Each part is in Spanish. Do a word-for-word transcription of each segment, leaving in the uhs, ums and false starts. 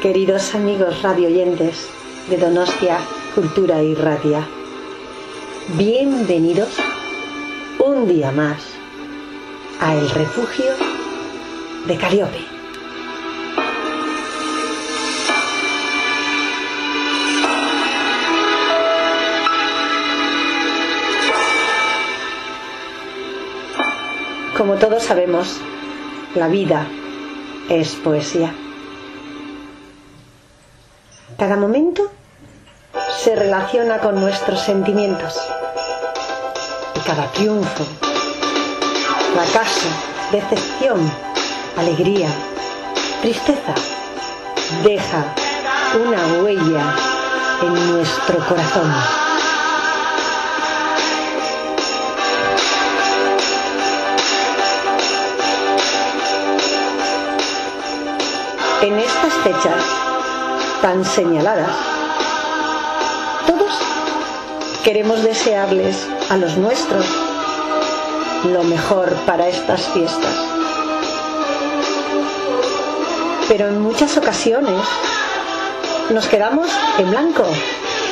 queridos amigos radioyentes de Donostia Cultura y Irratia, bienvenidos un día más a El Refugio de Caliope. Como todos sabemos, la vida es poesía. Cada momento se relaciona con nuestros sentimientos. Y cada triunfo, fracaso, decepción, alegría, tristeza, deja una huella en nuestro corazón. En estas fechas tan señaladas, todos queremos desearles a los nuestros lo mejor para estas fiestas. Pero en muchas ocasiones nos quedamos en blanco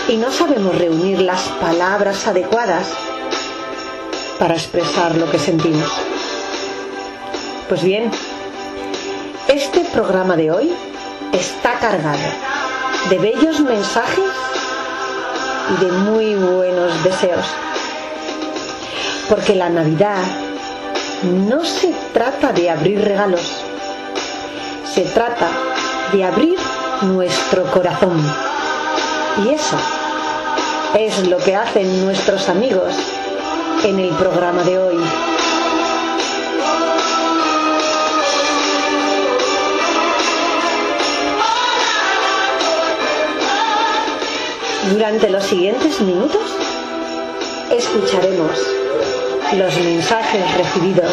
y no sabemos reunir las palabras adecuadas para expresar lo que sentimos. Pues bien, este programa de hoy está cargado de bellos mensajes y de muy buenos deseos. Porque la Navidad no se trata de abrir regalos, se trata de abrir nuestro corazón. Y eso es lo que hacen nuestros amigos en el programa de hoy. Durante los siguientes minutos escucharemos los mensajes recibidos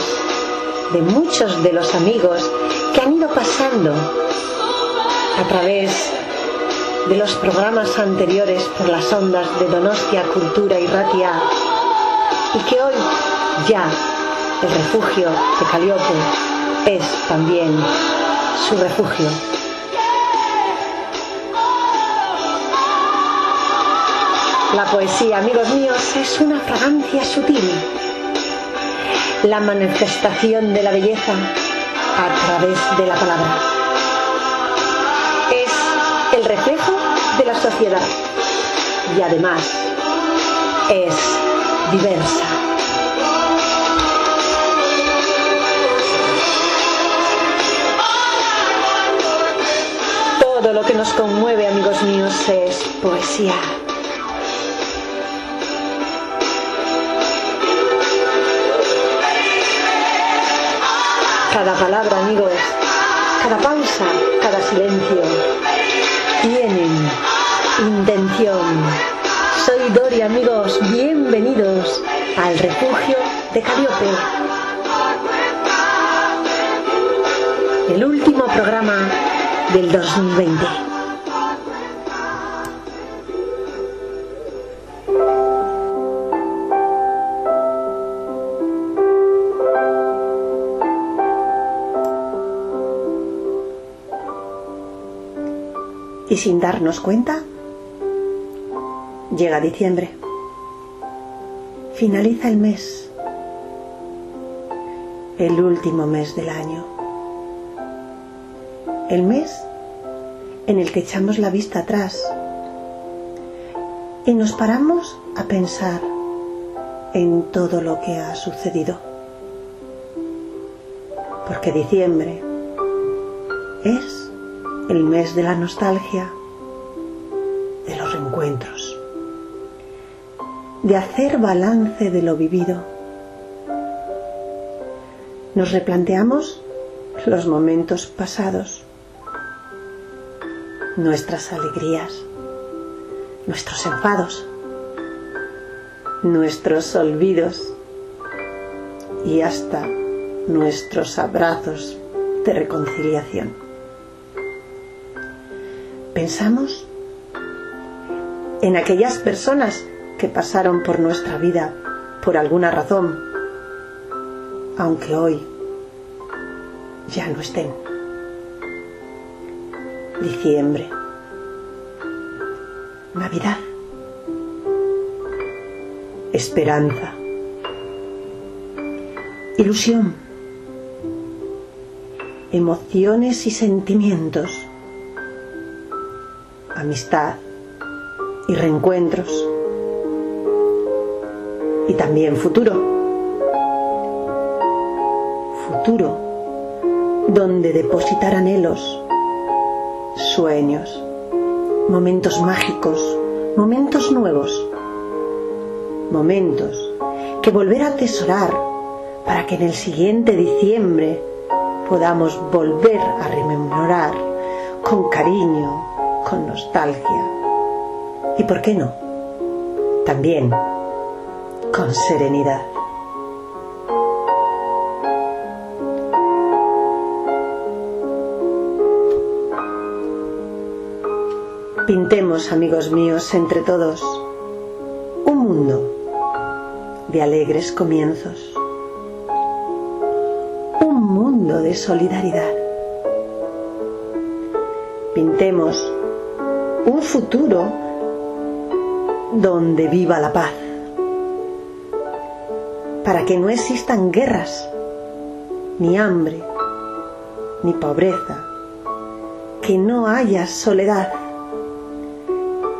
de muchos de los amigos que han ido pasando a través de los programas anteriores por las ondas de Donostia Cultura y Irratia, y que hoy ya el refugio de Caliope es también su refugio. La poesía, amigos míos, es una fragancia sutil, la manifestación de la belleza a través de la palabra. Es el reflejo de la sociedad y además es diversa. Todo lo que nos conmueve, amigos míos, es poesía. Cada palabra, amigos, cada pausa, cada silencio, tienen intención. Soy Dory, amigos, bienvenidos al refugio de Caliope. El último programa del dos mil veinte. Y sin darnos cuenta, llega diciembre. Finaliza el mes, el último mes del año. El mes en el que echamos la vista atrás y nos paramos a pensar en todo lo que ha sucedido. Porque diciembre es el mes de la nostalgia, de los reencuentros, de hacer balance de lo vivido. Nos replanteamos los momentos pasados, nuestras alegrías, nuestros enfados, nuestros olvidos y hasta nuestros abrazos de reconciliación. Pensamos en aquellas personas que pasaron por nuestra vida por alguna razón, aunque hoy ya no estén. diciembre, Navidad, esperanza, ilusión, emociones y sentimientos, amistad y reencuentros, y también futuro. Futuro, donde depositar anhelos, sueños, momentos mágicos, momentos nuevos, momentos que volver a atesorar para que en el siguiente diciembre podamos volver a rememorar con cariño, con nostalgia y, ¿por qué no?, también con serenidad. Pintemos, amigos míos, entre todos, un mundo de alegres comienzos, un mundo de solidaridad. Pintemos un futuro donde viva la paz, para que no existan guerras, ni hambre, ni pobreza, que no haya soledad,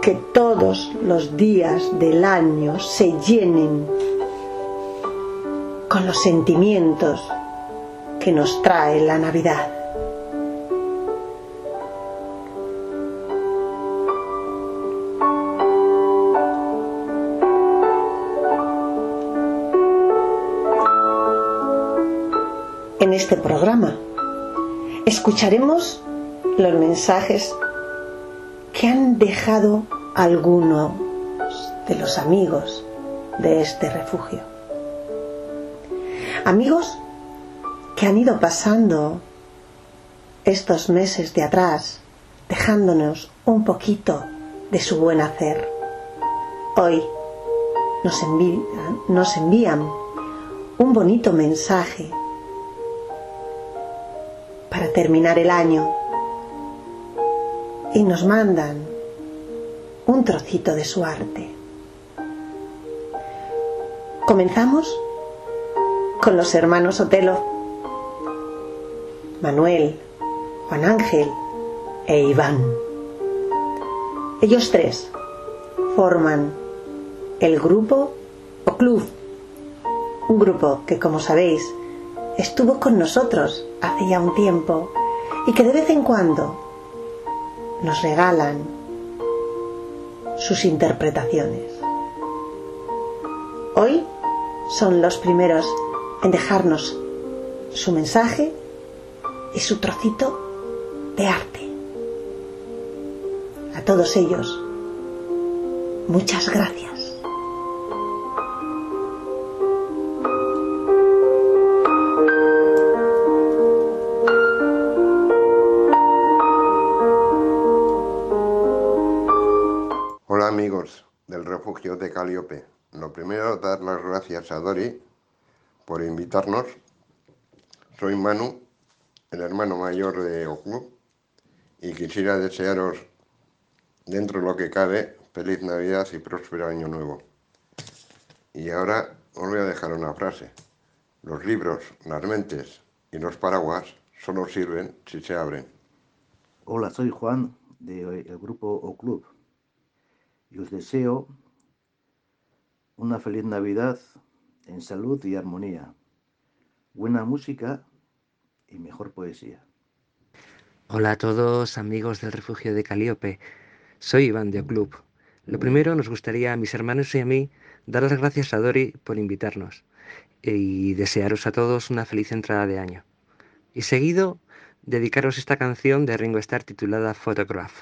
que todos los días del año se llenen con los sentimientos que nos trae la Navidad. En este programa escucharemos los mensajes que han dejado algunos de los amigos de este refugio. Amigos que han ido pasando estos meses de atrás, dejándonos un poquito de su buen hacer. Hoy nos envían, nos envían un bonito mensaje para terminar el año. Y nos mandan un trocito de su arte. Comenzamos con los hermanos Sotelo, Manuel, Juan Ángel e Iván. Ellos tres forman el grupo Oclub, un grupo que, como sabéis, estuvo con nosotros hace ya un tiempo y que de vez en cuando nos regalan sus interpretaciones. Hoy son los primeros en dejarnos su mensaje y su trocito de arte. A todos ellos, muchas gracias. Del refugio de Caliope. Lo primero, dar las gracias a Dory por invitarnos. Soy Manu, el hermano mayor de Oclub, y quisiera desearos, dentro de lo que cabe, feliz Navidad y próspero año nuevo. Y ahora os voy a dejar una frase: los libros, las mentes y los paraguas solo sirven si se abren. Hola, soy Juan del grupo Oclub y os deseo una feliz Navidad en salud y armonía, buena música y mejor poesía. Hola a todos, amigos del refugio de Calíope. Soy Iván de Oclub. Lo primero, nos gustaría a mis hermanos y a mí dar las gracias a Dory por invitarnos y desearos a todos una feliz entrada de año. Y seguido, dedicaros esta canción de Ringo Starr titulada Photograph.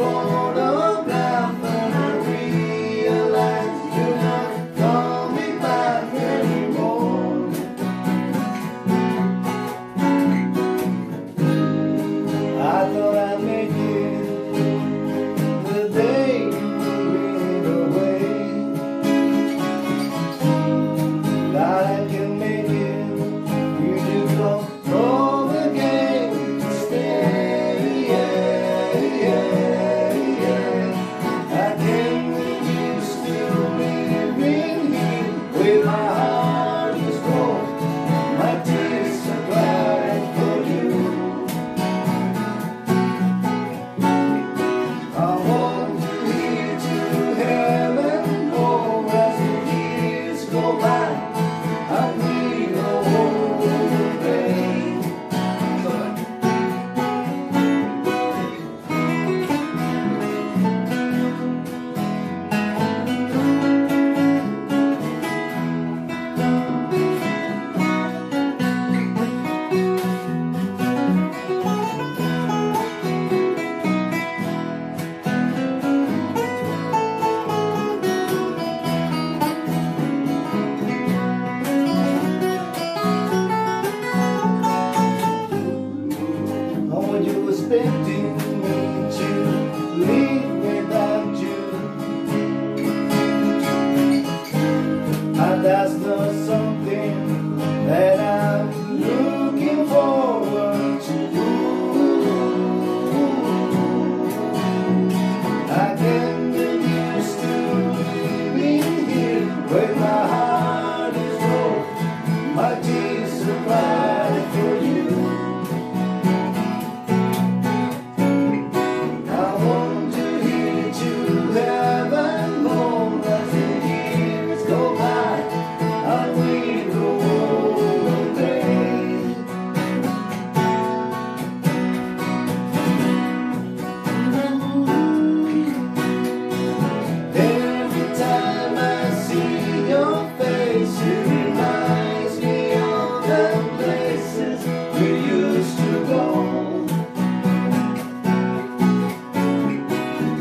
Oh,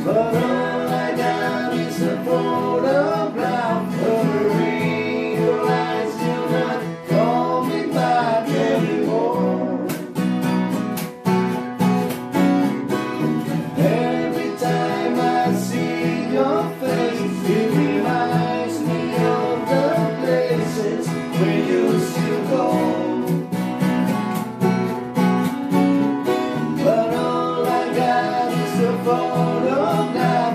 But all I got is a photograph of a real life. Still not call me back anymore. Every time I see your face, it reminds me of the places we used to go. But all I got is a photograph.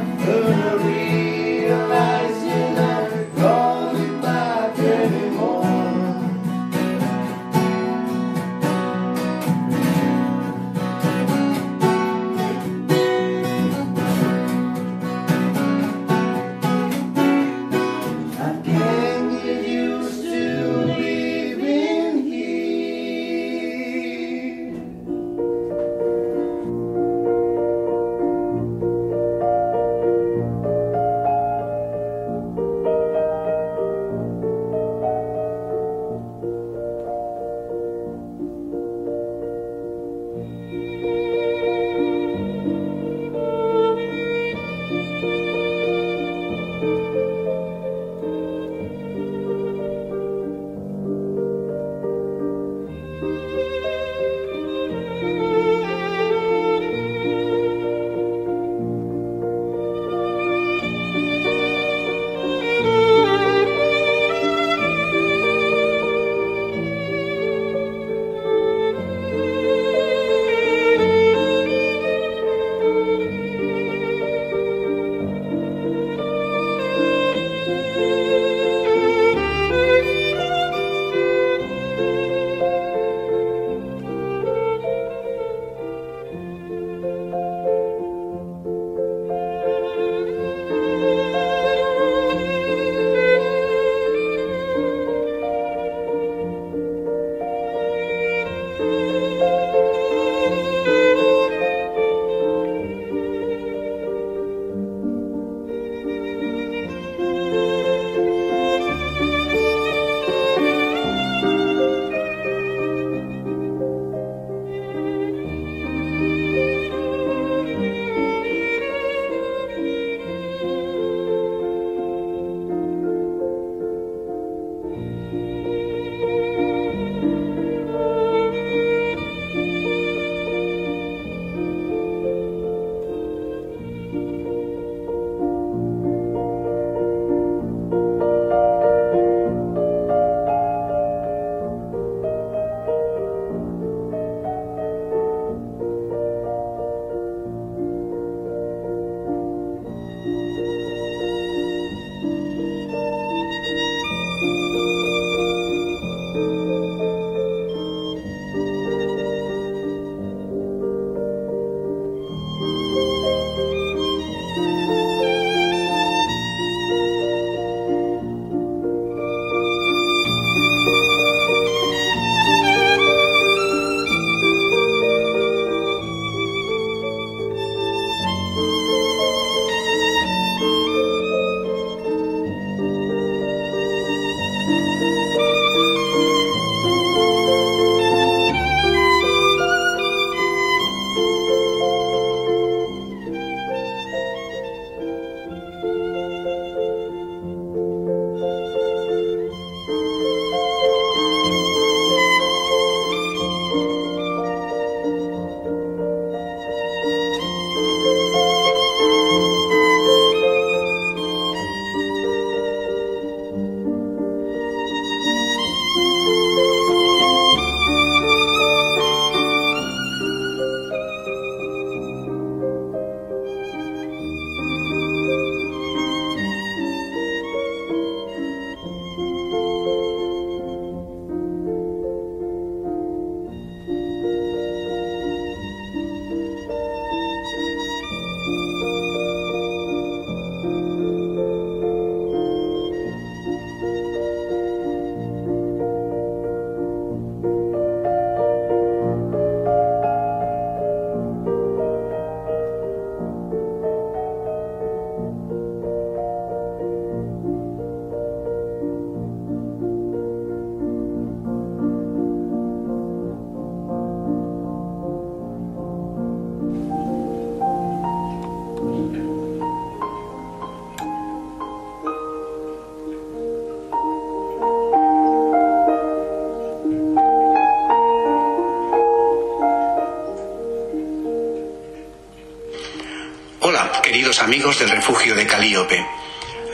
queridos amigos del refugio de Calíope.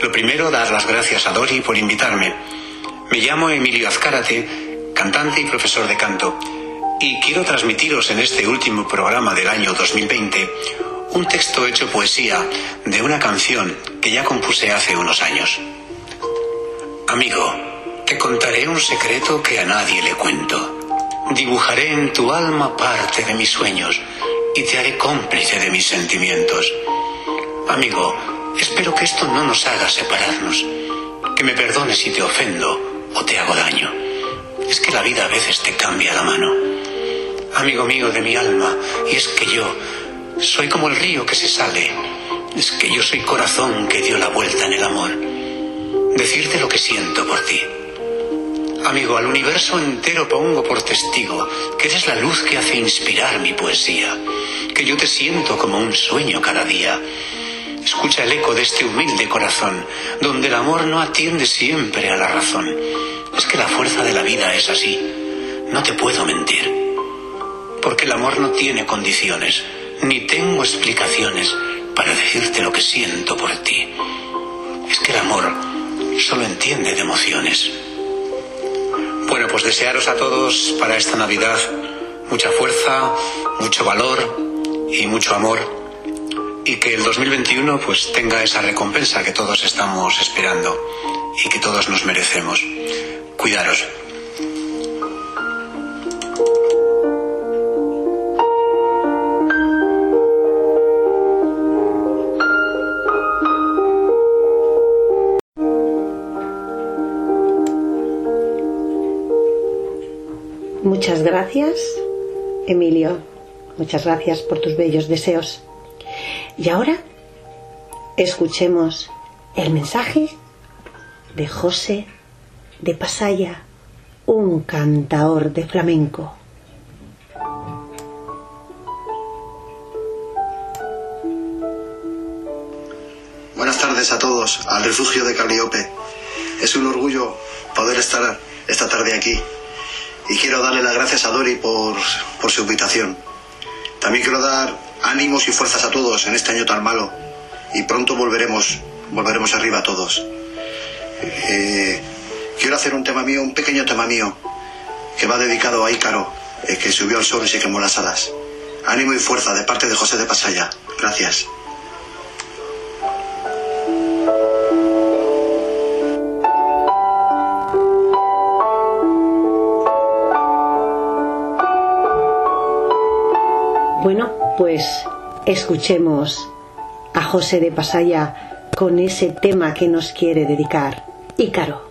Lo primero, dar las gracias a Dory por invitarme. Me llamo Emilio Azcárate, cantante y profesor de canto, y quiero transmitiros en este último programa del año dos mil veinte un texto hecho poesía de una canción que ya compuse hace unos años. Amigo, te contaré un secreto que a nadie le cuento. Dibujaré en tu alma parte de mis sueños y te haré cómplice de mis sentimientos. Amigo, espero que esto no nos haga separarnos, que me perdones si te ofendo o te hago daño. Es que la vida a veces te cambia la mano. Amigo mío de mi alma, y es que yo soy como el río que se sale, es que yo soy corazón que dio la vuelta en el amor. Decirte lo que siento por ti. Amigo, al universo entero pongo por testigo que eres la luz que hace inspirar mi poesía, que yo te siento como un sueño cada día. Escucha el eco de este humilde corazón, donde el amor no atiende siempre a la razón. Es que la fuerza de la vida es así, no te puedo mentir, porque el amor no tiene condiciones, ni tengo explicaciones para decirte lo que siento por ti. Es que el amor solo entiende de emociones. Bueno, pues desearos a todos para esta Navidad mucha fuerza, mucho valor y mucho amor, y que el dos mil veintiuno pues tenga esa recompensa que todos estamos esperando y que todos nos merecemos. Cuidaros. Muchas gracias, Emilio. Muchas gracias por tus bellos deseos. Y ahora escuchemos el mensaje de José de Pasaia, un cantaor de flamenco. Buenas tardes a todos, al refugio de Caliope. Es un orgullo poder estar esta tarde aquí. Y quiero darle las gracias a Dory por, por su invitación. También quiero dar ánimos y fuerzas a todos en este año tan malo. Y pronto volveremos, volveremos arriba a todos. Eh, quiero hacer un tema mío, un pequeño tema mío, que va dedicado a Ícaro, eh, que subió al sol y se quemó las alas. Ánimo y fuerza de parte de José de Pasaia. Gracias. Bueno, pues escuchemos a José de Pasaia con ese tema que nos quiere dedicar, Ícaro.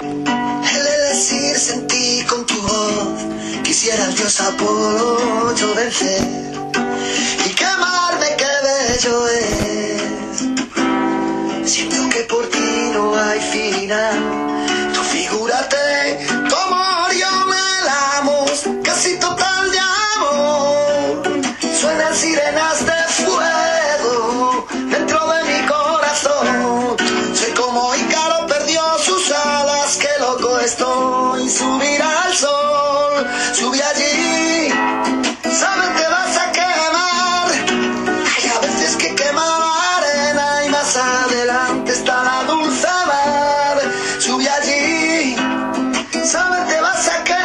El elixir sentí con tu voz, quisiera el dios Apolo yo vencer y que amarme que bello es. Siento que por ti no hay final, tú figúrate como yo me la amo, casi total de amor. Suenan sirenas de fuego dentro de mi corazón. Soy como Ícaro, perdió sus alas, qué loco estoy. Subir al sol, subí allí, sabes te vas a quemar. Hay a veces que quema la arena y más adelante está la dulce mar. Subí allí, sabes te vas a quemar.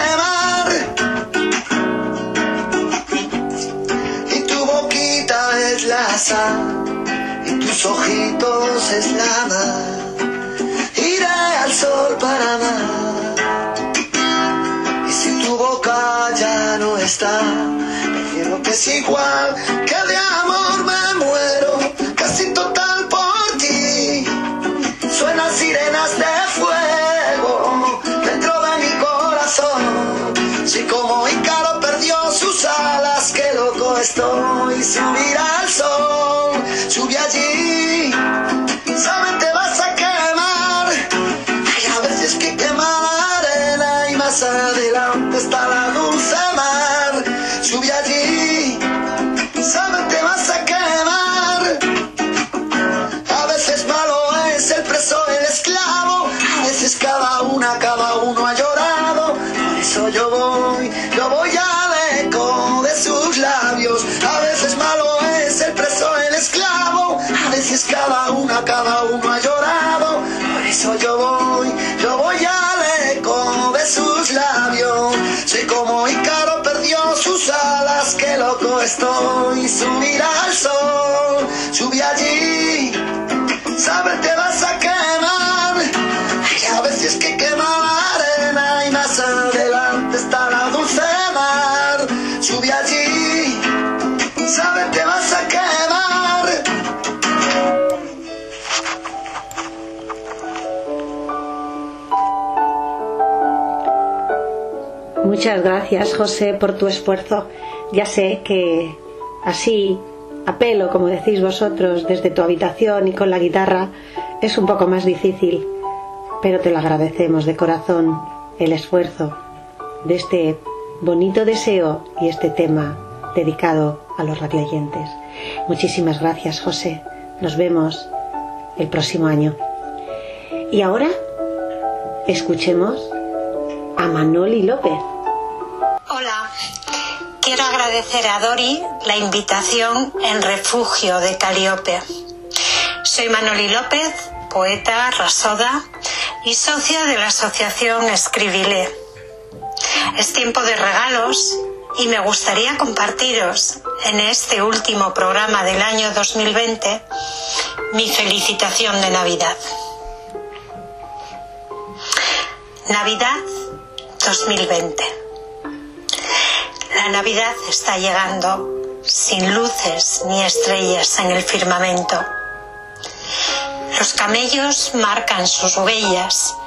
Y tus ojitos es la mar. Iré al sol para amar. Y si tu boca ya no está, prefiero que es igual, que de amor me muero, casi total por ti. Suenan sirenas de fuego dentro de mi corazón. Si como Ícaro perdió sus alas, qué loco estoy. Subir al sol, subí allí, sabes te vas a quemar. Hay a veces que quema la arena y más adelante está la dulce mar. Subí allí, sabes te vas a quemar. A veces malo es el preso, el esclavo, a veces cada una, cada uno ha llorado. Por eso yo voy, yo voy al eco de sus labios. A veces malo es el preso, el estoy, subir al sol, sube allí, sabes te vas a quemar, y a veces que quema la arena, y más adelante está la dulce mar, sube allí, sabes te vas a quemar. Muchas gracias, José, por tu esfuerzo. Ya sé que así, a pelo, como decís vosotros, desde tu habitación y con la guitarra, es un poco más difícil, pero te lo agradecemos de corazón el esfuerzo de este bonito deseo y este tema dedicado a los radioyentes. Muchísimas gracias, José. Nos vemos el próximo año. Y ahora, escuchemos a Manoli López. Hola. Quiero agradecer a Dory la invitación en Refugio de Caliope. Soy Manoli López, poeta, rasoda y socia de la asociación Escribilé. Es tiempo de regalos y me gustaría compartiros en este último programa del año dos mil veinte mi felicitación de Navidad. Navidad dos mil veinte. La Navidad está llegando, sin luces ni estrellas en el firmamento. Los camellos marcan sus huellas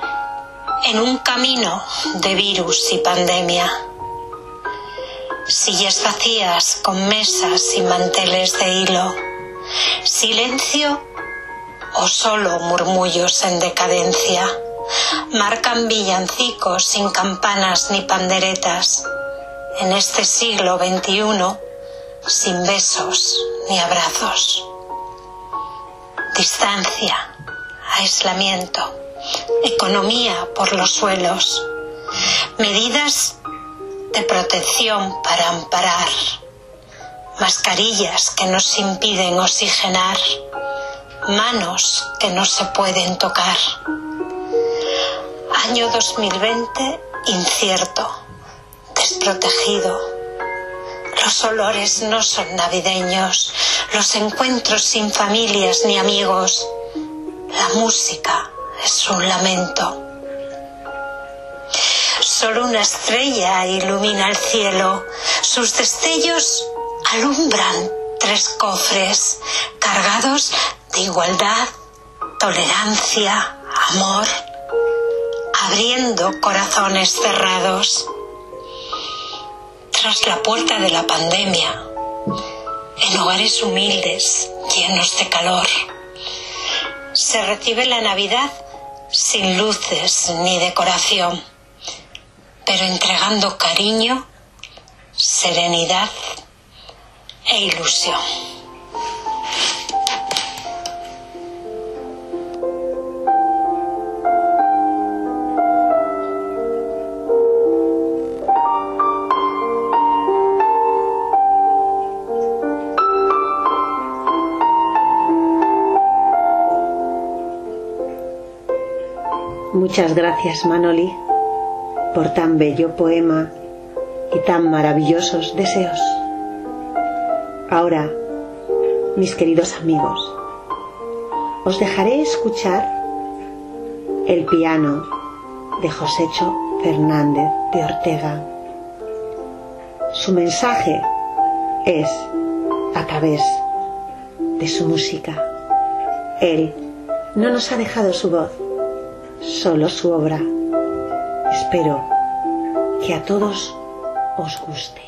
en un camino de virus y pandemia. Sillas vacías con mesas y manteles de hilo. Silencio o solo murmullos en decadencia. Marcan villancicos sin campanas ni panderetas. En este siglo veintiuno, sin besos ni abrazos. Distancia, aislamiento, economía por los suelos, medidas de protección para amparar, mascarillas que nos impiden oxigenar, manos que no se pueden tocar. Año dos mil veinte incierto. Desprotegido. Los olores no son navideños, los encuentros sin familias ni amigos. La música es un lamento. Solo una estrella ilumina el cielo. Sus destellos alumbran tres cofres cargados de igualdad, tolerancia, amor, abriendo corazones cerrados. Tras la puerta de la pandemia, en hogares humildes, llenos de calor, se recibe la Navidad sin luces ni decoración, pero entregando cariño, serenidad e ilusión. Muchas gracias, Manoli, por tan bello poema y tan maravillosos deseos. Ahora, mis queridos amigos, os dejaré escuchar el piano de Josetxo Fernández de Ortega. Su mensaje es a través de su música. Él no nos ha dejado su voz, solo su obra. Espero que a todos os guste.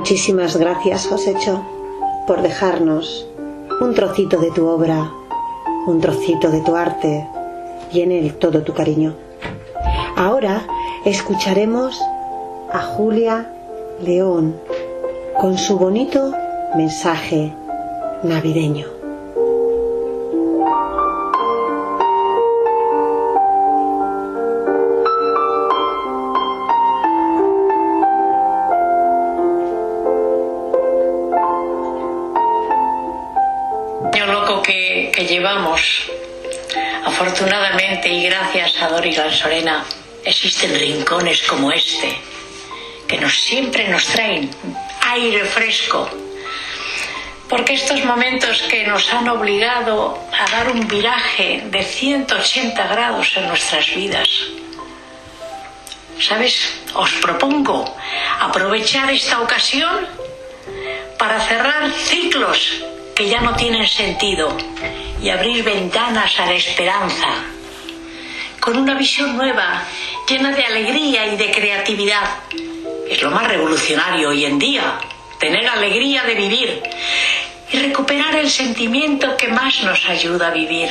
Muchísimas gracias, Josetxo, por dejarnos un trocito de tu obra, un trocito de tu arte y en él todo tu cariño. Ahora escucharemos a Julia León con su bonito mensaje navideño. Año loco que, que llevamos. Afortunadamente y gracias a Dory Gansorena existen rincones como este que nos siempre nos traen aire fresco, porque estos momentos que nos han obligado a dar un viraje de ciento ochenta grados en nuestras vidas. ¿Sabes? Os propongo aprovechar esta ocasión para cerrar ciclos que ya no tienen sentido y abrir ventanas a la esperanza, con una visión nueva, llena de alegría y de creatividad. Es lo más revolucionario hoy en día, tener alegría de vivir y recuperar el sentimiento que más nos ayuda a vivir,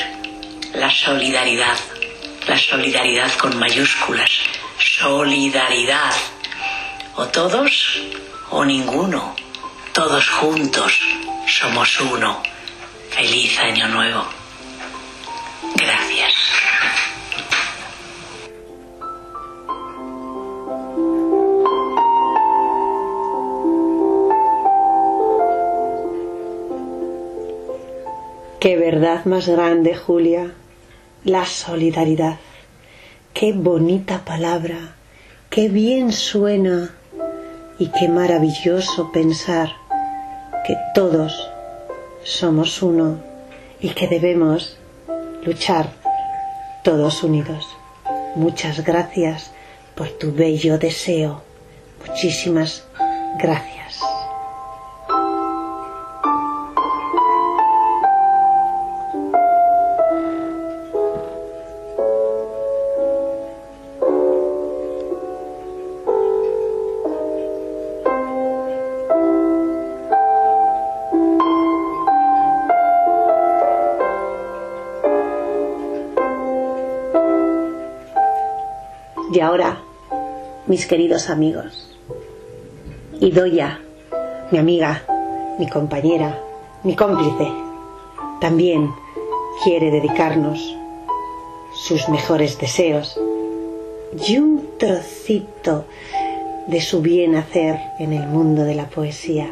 la solidaridad, la solidaridad con mayúsculas, solidaridad, o todos o ninguno, todos juntos somos uno. Feliz Año Nuevo. Gracias. Qué verdad más grande, Julia, la solidaridad. Qué bonita palabra, qué bien suena y qué maravilloso pensar que todos somos uno y que debemos luchar todos unidos. Muchas gracias por tu bello deseo. Muchísimas gracias. Y ahora, mis queridos amigos, Idoia, mi amiga, mi compañera, mi cómplice, también quiere dedicarnos sus mejores deseos y un trocito de su bien hacer en el mundo de la poesía.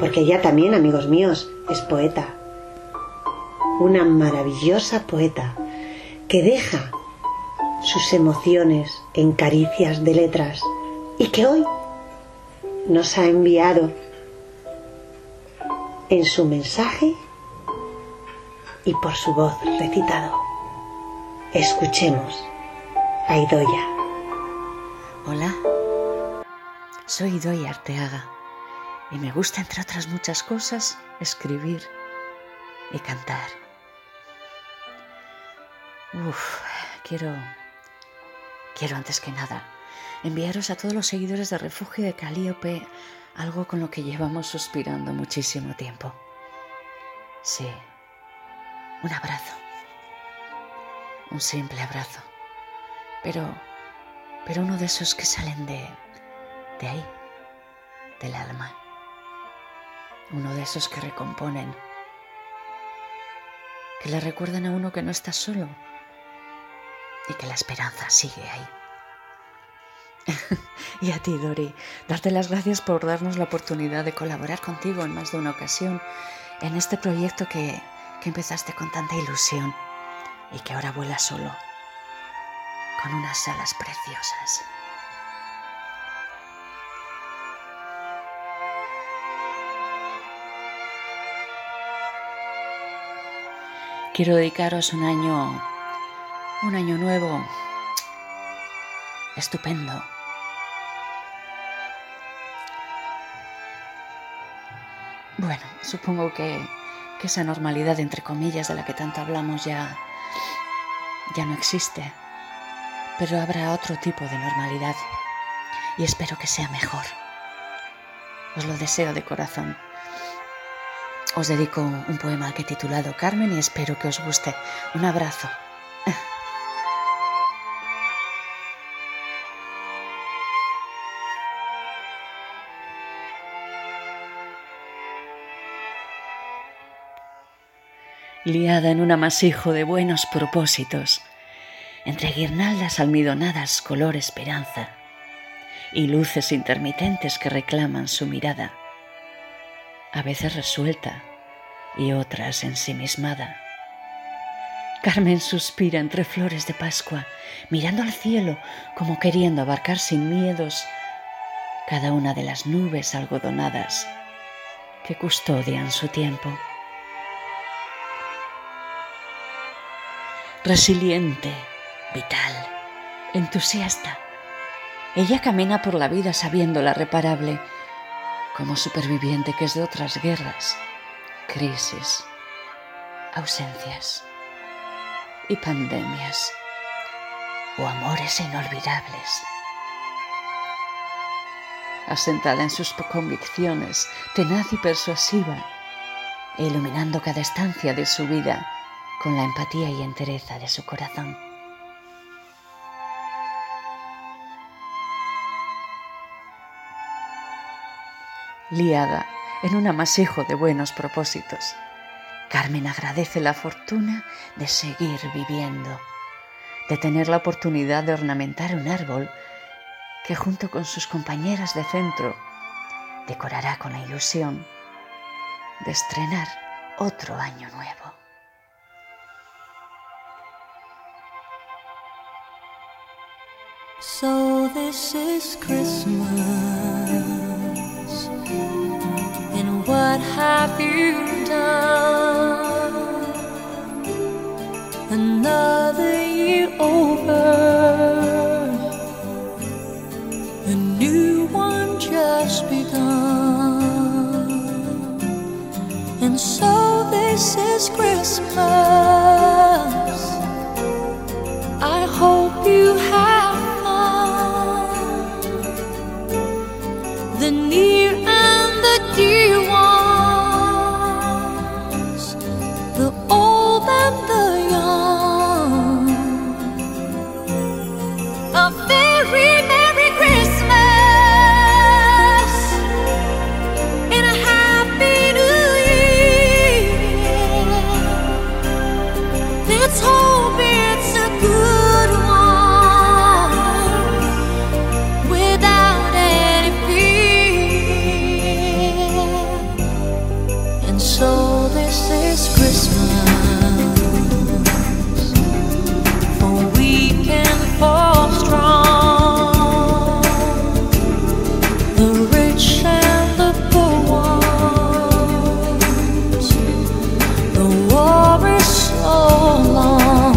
Porque ella también, amigos míos, es poeta. Una maravillosa poeta que deja sus emociones en caricias de letras y que hoy nos ha enviado en su mensaje y por su voz recitado. Escuchemos a Idoia. Hola, soy Idoia Arteaga y me gusta, entre otras muchas cosas, escribir y cantar. Uf, quiero... Quiero antes que nada enviaros a todos los seguidores de Refugio de Calíope algo con lo que llevamos suspirando muchísimo tiempo. Sí, un abrazo, un simple abrazo, pero, pero uno de esos que salen de, de ahí, del alma, uno de esos que recomponen, que le recuerdan a uno que no está solo y que la esperanza sigue ahí. Y a ti, Dory, darte las gracias por darnos la oportunidad de colaborar contigo en más de una ocasión en este proyecto que, que empezaste con tanta ilusión y que ahora vuela solo, con unas alas preciosas. Quiero dedicaros un año... un año nuevo estupendo. Bueno, supongo que, que esa normalidad, entre comillas, de la que tanto hablamos ya, ya no existe. Pero habrá otro tipo de normalidad y espero que sea mejor. Os lo deseo de corazón. Os dedico un poema que he titulado Carmen y espero que os guste. Un abrazo. Liada en un amasijo de buenos propósitos, entre guirnaldas almidonadas color esperanza y luces intermitentes que reclaman su mirada, a veces resuelta y otras ensimismada. Carmen suspira entre flores de Pascua, mirando al cielo como queriendo abarcar sin miedos cada una de las nubes algodonadas que custodian su tiempo. Resiliente, vital, entusiasta, ella camina por la vida sabiéndola reparable, como superviviente que es de otras guerras, crisis, ausencias y pandemias, o amores inolvidables. Asentada en sus convicciones, tenaz y persuasiva, e iluminando cada estancia de su vida con la empatía y entereza de su corazón. Liada en un amasijo de buenos propósitos, Carmen agradece la fortuna de seguir viviendo, de tener la oportunidad de ornamentar un árbol que junto con sus compañeras de centro decorará con la ilusión de estrenar otro año nuevo. So this is Christmas, and what have you done? Another year over, a new one just begun. And so this is Christmas, I hope you have the near and the dear ones, the old and the young. A very Merry Christmas and a Happy New Year. Let's hope it's a good one without any fear. So this is Christmas, for we can fall strong, the rich and the poor ones, the war is so long,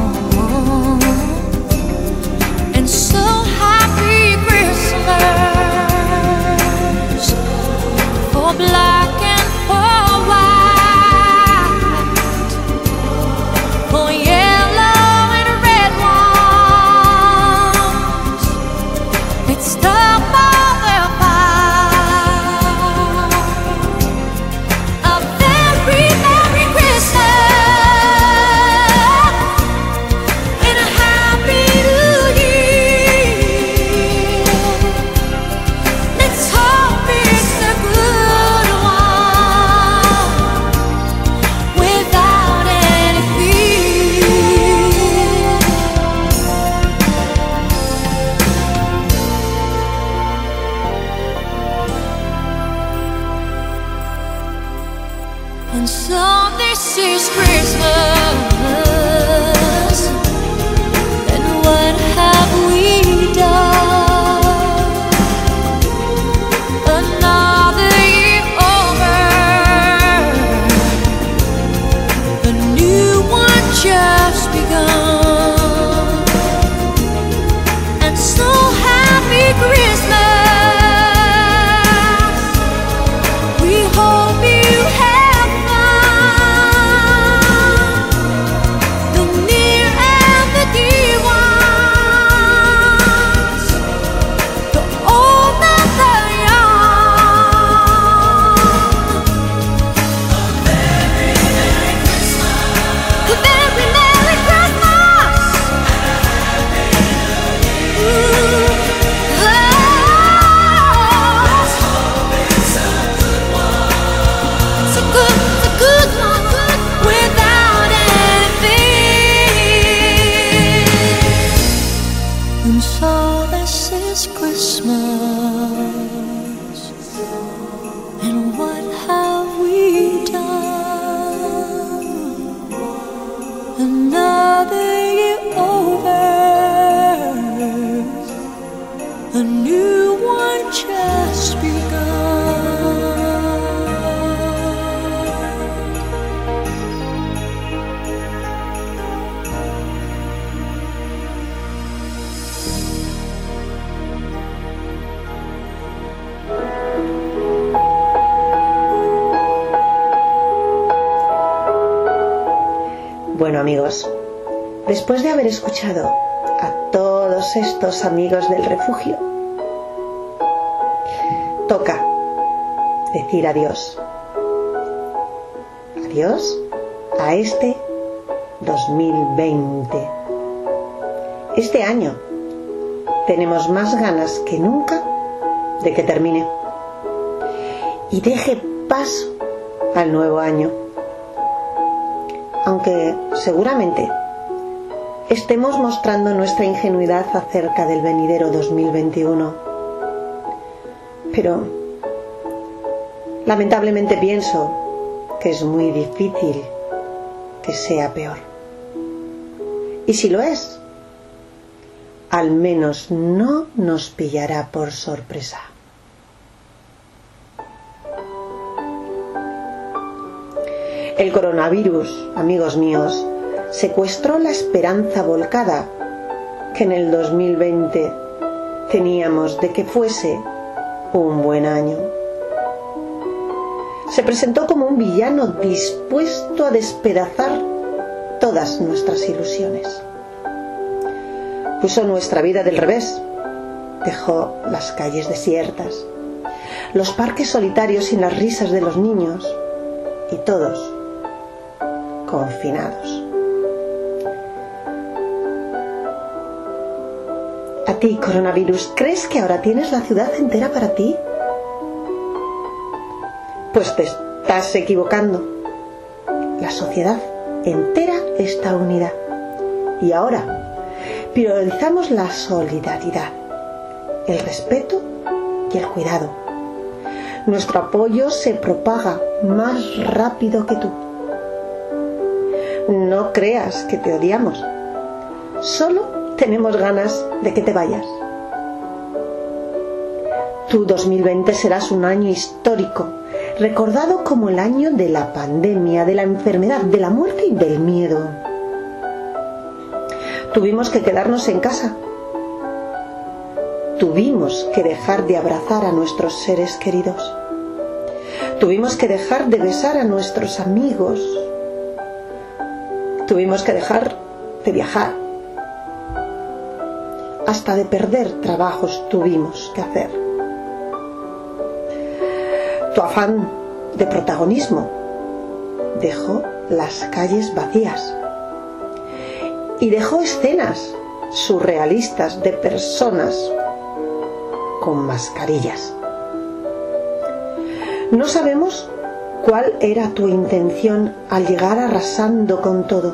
después de haber escuchado a todos estos amigos del refugio. Toca decir adiós. Adiós a este dos mil veinte. Este año tenemos más ganas que nunca de que termine y deje paso al nuevo año, aunque seguramente estemos mostrando nuestra ingenuidad acerca del venidero dos mil veintiuno. Pero lamentablemente pienso que es muy difícil que sea peor. Y si lo es, al menos no nos pillará por sorpresa. El coronavirus, amigos míos, secuestró la esperanza volcada que en el dos mil veinte teníamos de que fuese un buen año. Se presentó como un villano dispuesto a despedazar todas nuestras ilusiones. Puso nuestra vida del revés, dejó las calles desiertas, los parques solitarios sin las risas de los niños y todos confinados. A ti, coronavirus, ¿crees que ahora tienes la ciudad entera para ti? Pues te estás equivocando. La sociedad entera está unida. Y ahora priorizamos la solidaridad, el respeto y el cuidado. Nuestro apoyo se propaga más rápido que tú. No creas que te odiamos. Solo tenemos ganas de que te vayas. Tu dos mil veinte serás un año histórico, recordado como el año de la pandemia, de la enfermedad, de la muerte y del miedo. Tuvimos que quedarnos en casa. Tuvimos que dejar de abrazar a nuestros seres queridos. Tuvimos que dejar de besar a nuestros amigos. Tuvimos que dejar de viajar. Hasta de perder trabajos tuvimos que hacer. Tu afán de protagonismo dejó las calles vacías y dejó escenas surrealistas de personas con mascarillas. No sabemos cuál era tu intención al llegar arrasando con todo,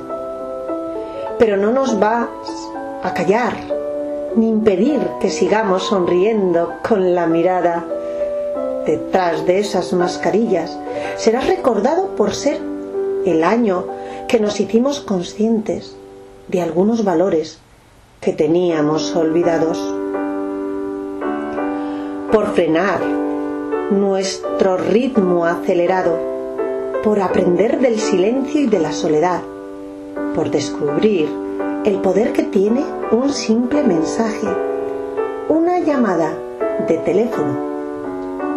pero no nos vas a callar ni impedir que sigamos sonriendo con la mirada. Detrás de esas mascarillas serás recordado por ser el año que nos hicimos conscientes de algunos valores que teníamos olvidados, por frenar nuestro ritmo acelerado, por aprender del silencio y de la soledad, por descubrir el poder que tiene un simple mensaje, una llamada de teléfono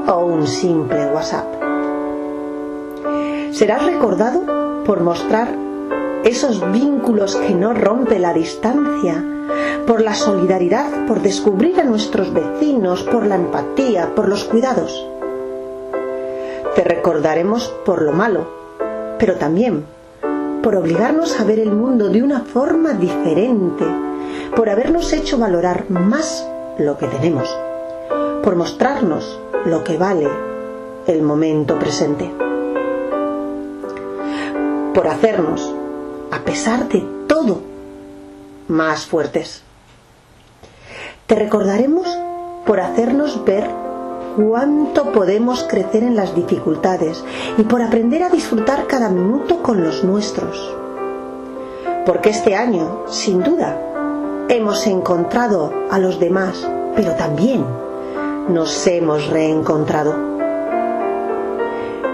o un simple WhatsApp. Serás recordado por mostrar esos vínculos que no rompe la distancia, por la solidaridad, por descubrir a nuestros vecinos, por la empatía, por los cuidados. Te recordaremos por lo malo, pero también por obligarnos a ver el mundo de una forma diferente, por habernos hecho valorar más lo que tenemos, por mostrarnos lo que vale el momento presente, por hacernos, a pesar de todo, más fuertes. Te recordaremos por hacernos ver cuánto podemos crecer en las dificultades y por aprender a disfrutar cada minuto con los nuestros. Porque este año, sin duda, hemos encontrado a los demás, pero también nos hemos reencontrado.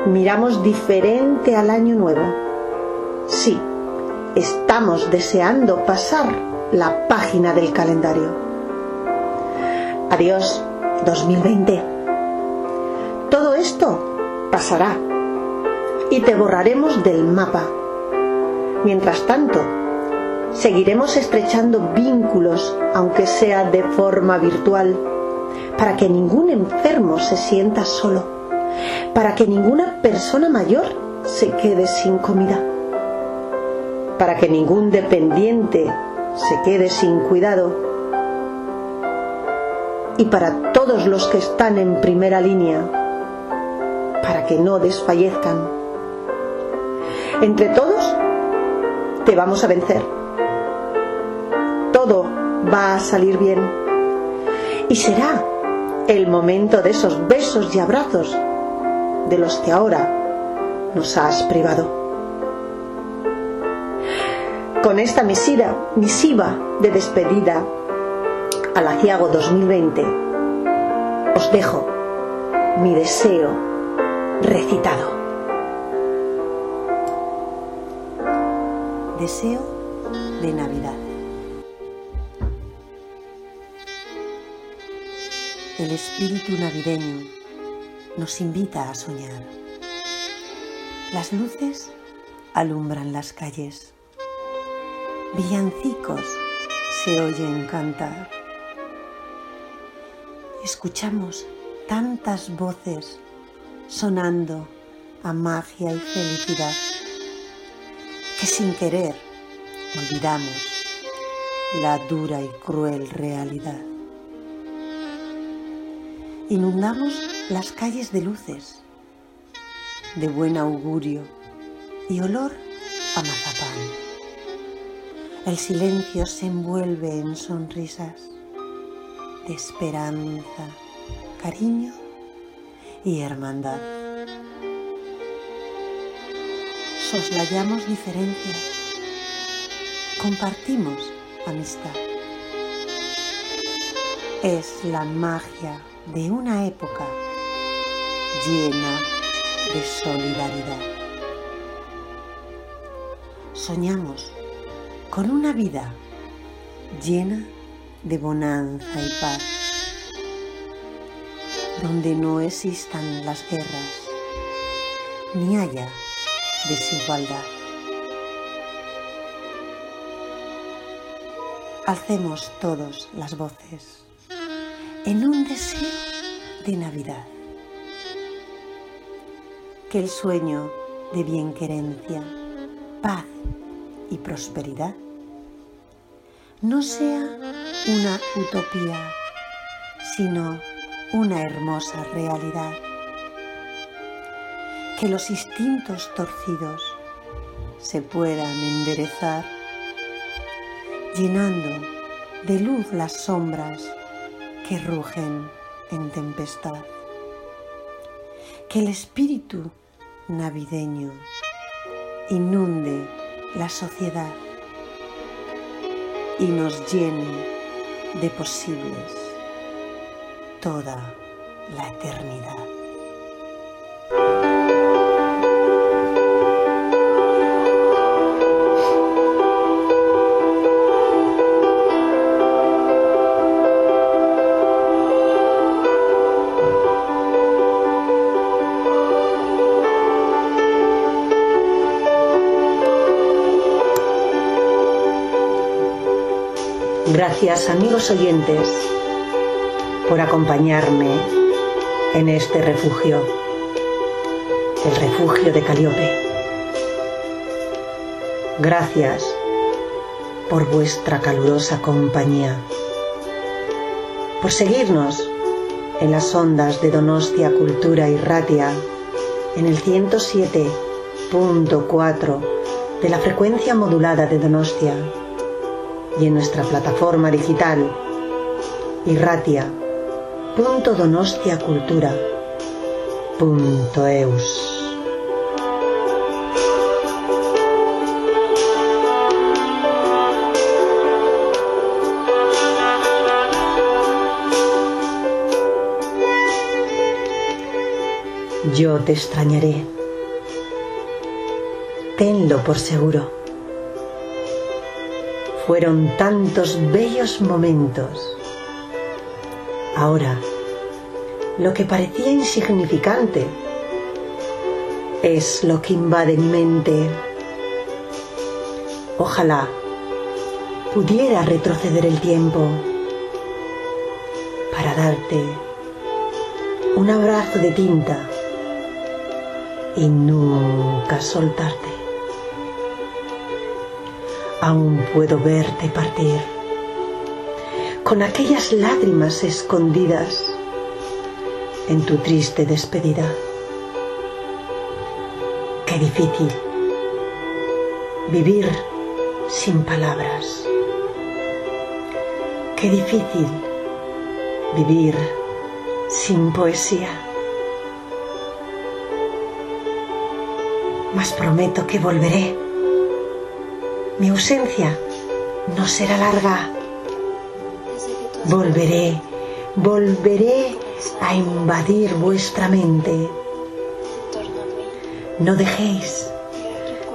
Miramos diferente al año nuevo. Sí, estamos deseando pasar la página del calendario. Adiós, dos mil veinte. Todo esto pasará y te borraremos del mapa. Mientras tanto, seguiremos estrechando vínculos, aunque sea de forma virtual, para que ningún enfermo se sienta solo, para que ninguna persona mayor se quede sin comida, para que ningún dependiente se quede sin cuidado, y para todos los que están en primera línea, para que no desfallezcan. Entre todos te vamos a vencer. Todo va a salir bien. Y será el momento de esos besos y abrazos de los que ahora nos has privado. Con esta misiva, misiva de despedida al aciago dos mil veinte, os dejo mi deseo recitado. Deseo de Navidad. El espíritu navideño nos invita a soñar. Las luces alumbran las calles. Villancicos se oyen cantar. Escuchamos tantas voces sonando a magia y felicidad que sin querer olvidamos la dura y cruel realidad. Inundamos las calles de luces, de buen augurio y olor a mazapán. El silencio se envuelve en sonrisas de esperanza, cariño y hermandad. Soslayamos diferencias, compartimos amistad. Es la magia de una época llena de solidaridad. Soñamos con una vida llena de de bonanza y paz, donde no existan las guerras, ni haya desigualdad. Alcemos todos las voces en un deseo de Navidad. Que el sueño de bienquerencia, paz y prosperidad no sea una utopía, sino una hermosa realidad. Que los instintos torcidos se puedan enderezar, llenando de luz las sombras que rugen en tempestad. Que el espíritu navideño inunde la sociedad y nos llene de posibles toda la eternidad. Gracias, amigos oyentes, por acompañarme en este refugio, el refugio de Calíope. Gracias por vuestra calurosa compañía, por seguirnos en las ondas de Donostia Cultura y Irratia en el ciento siete punto cuatro de la frecuencia modulada de Donostia, y en nuestra plataforma digital irratia punto donostiacultura punto eus. Yo te extrañaré, tenlo por seguro. Fueron tantos bellos momentos. Ahora, lo que parecía insignificante es lo que invade mi mente. Ojalá pudiera retroceder el tiempo para darte un abrazo de tinta y nunca soltarte. Aún puedo verte partir con aquellas lágrimas escondidas en tu triste despedida. Qué difícil vivir sin palabras. Qué difícil vivir sin poesía. Mas prometo que volveré. Mi ausencia no será larga. Volveré, volveré a invadir vuestra mente. No dejéis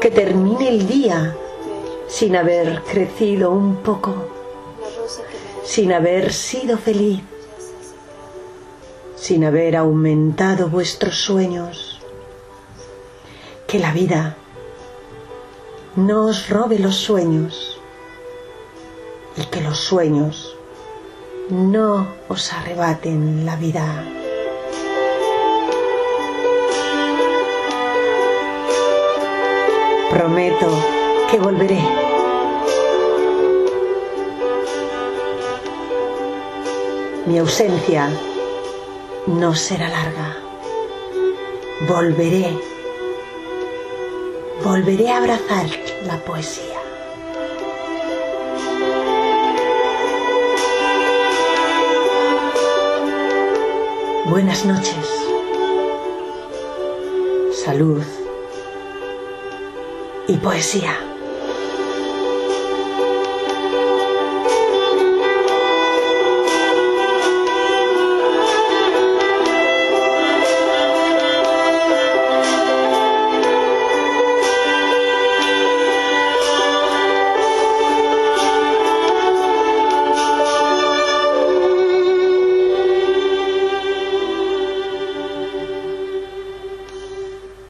que termine el día sin haber crecido un poco, sin haber sido feliz, sin haber aumentado vuestros sueños. Que la vida no os robe los sueños y que los sueños no os arrebaten la vida. Prometo que volveré. Mi ausencia no será larga. Volveré. Volveré a abrazar la poesía. Buenas noches. Salud y poesía.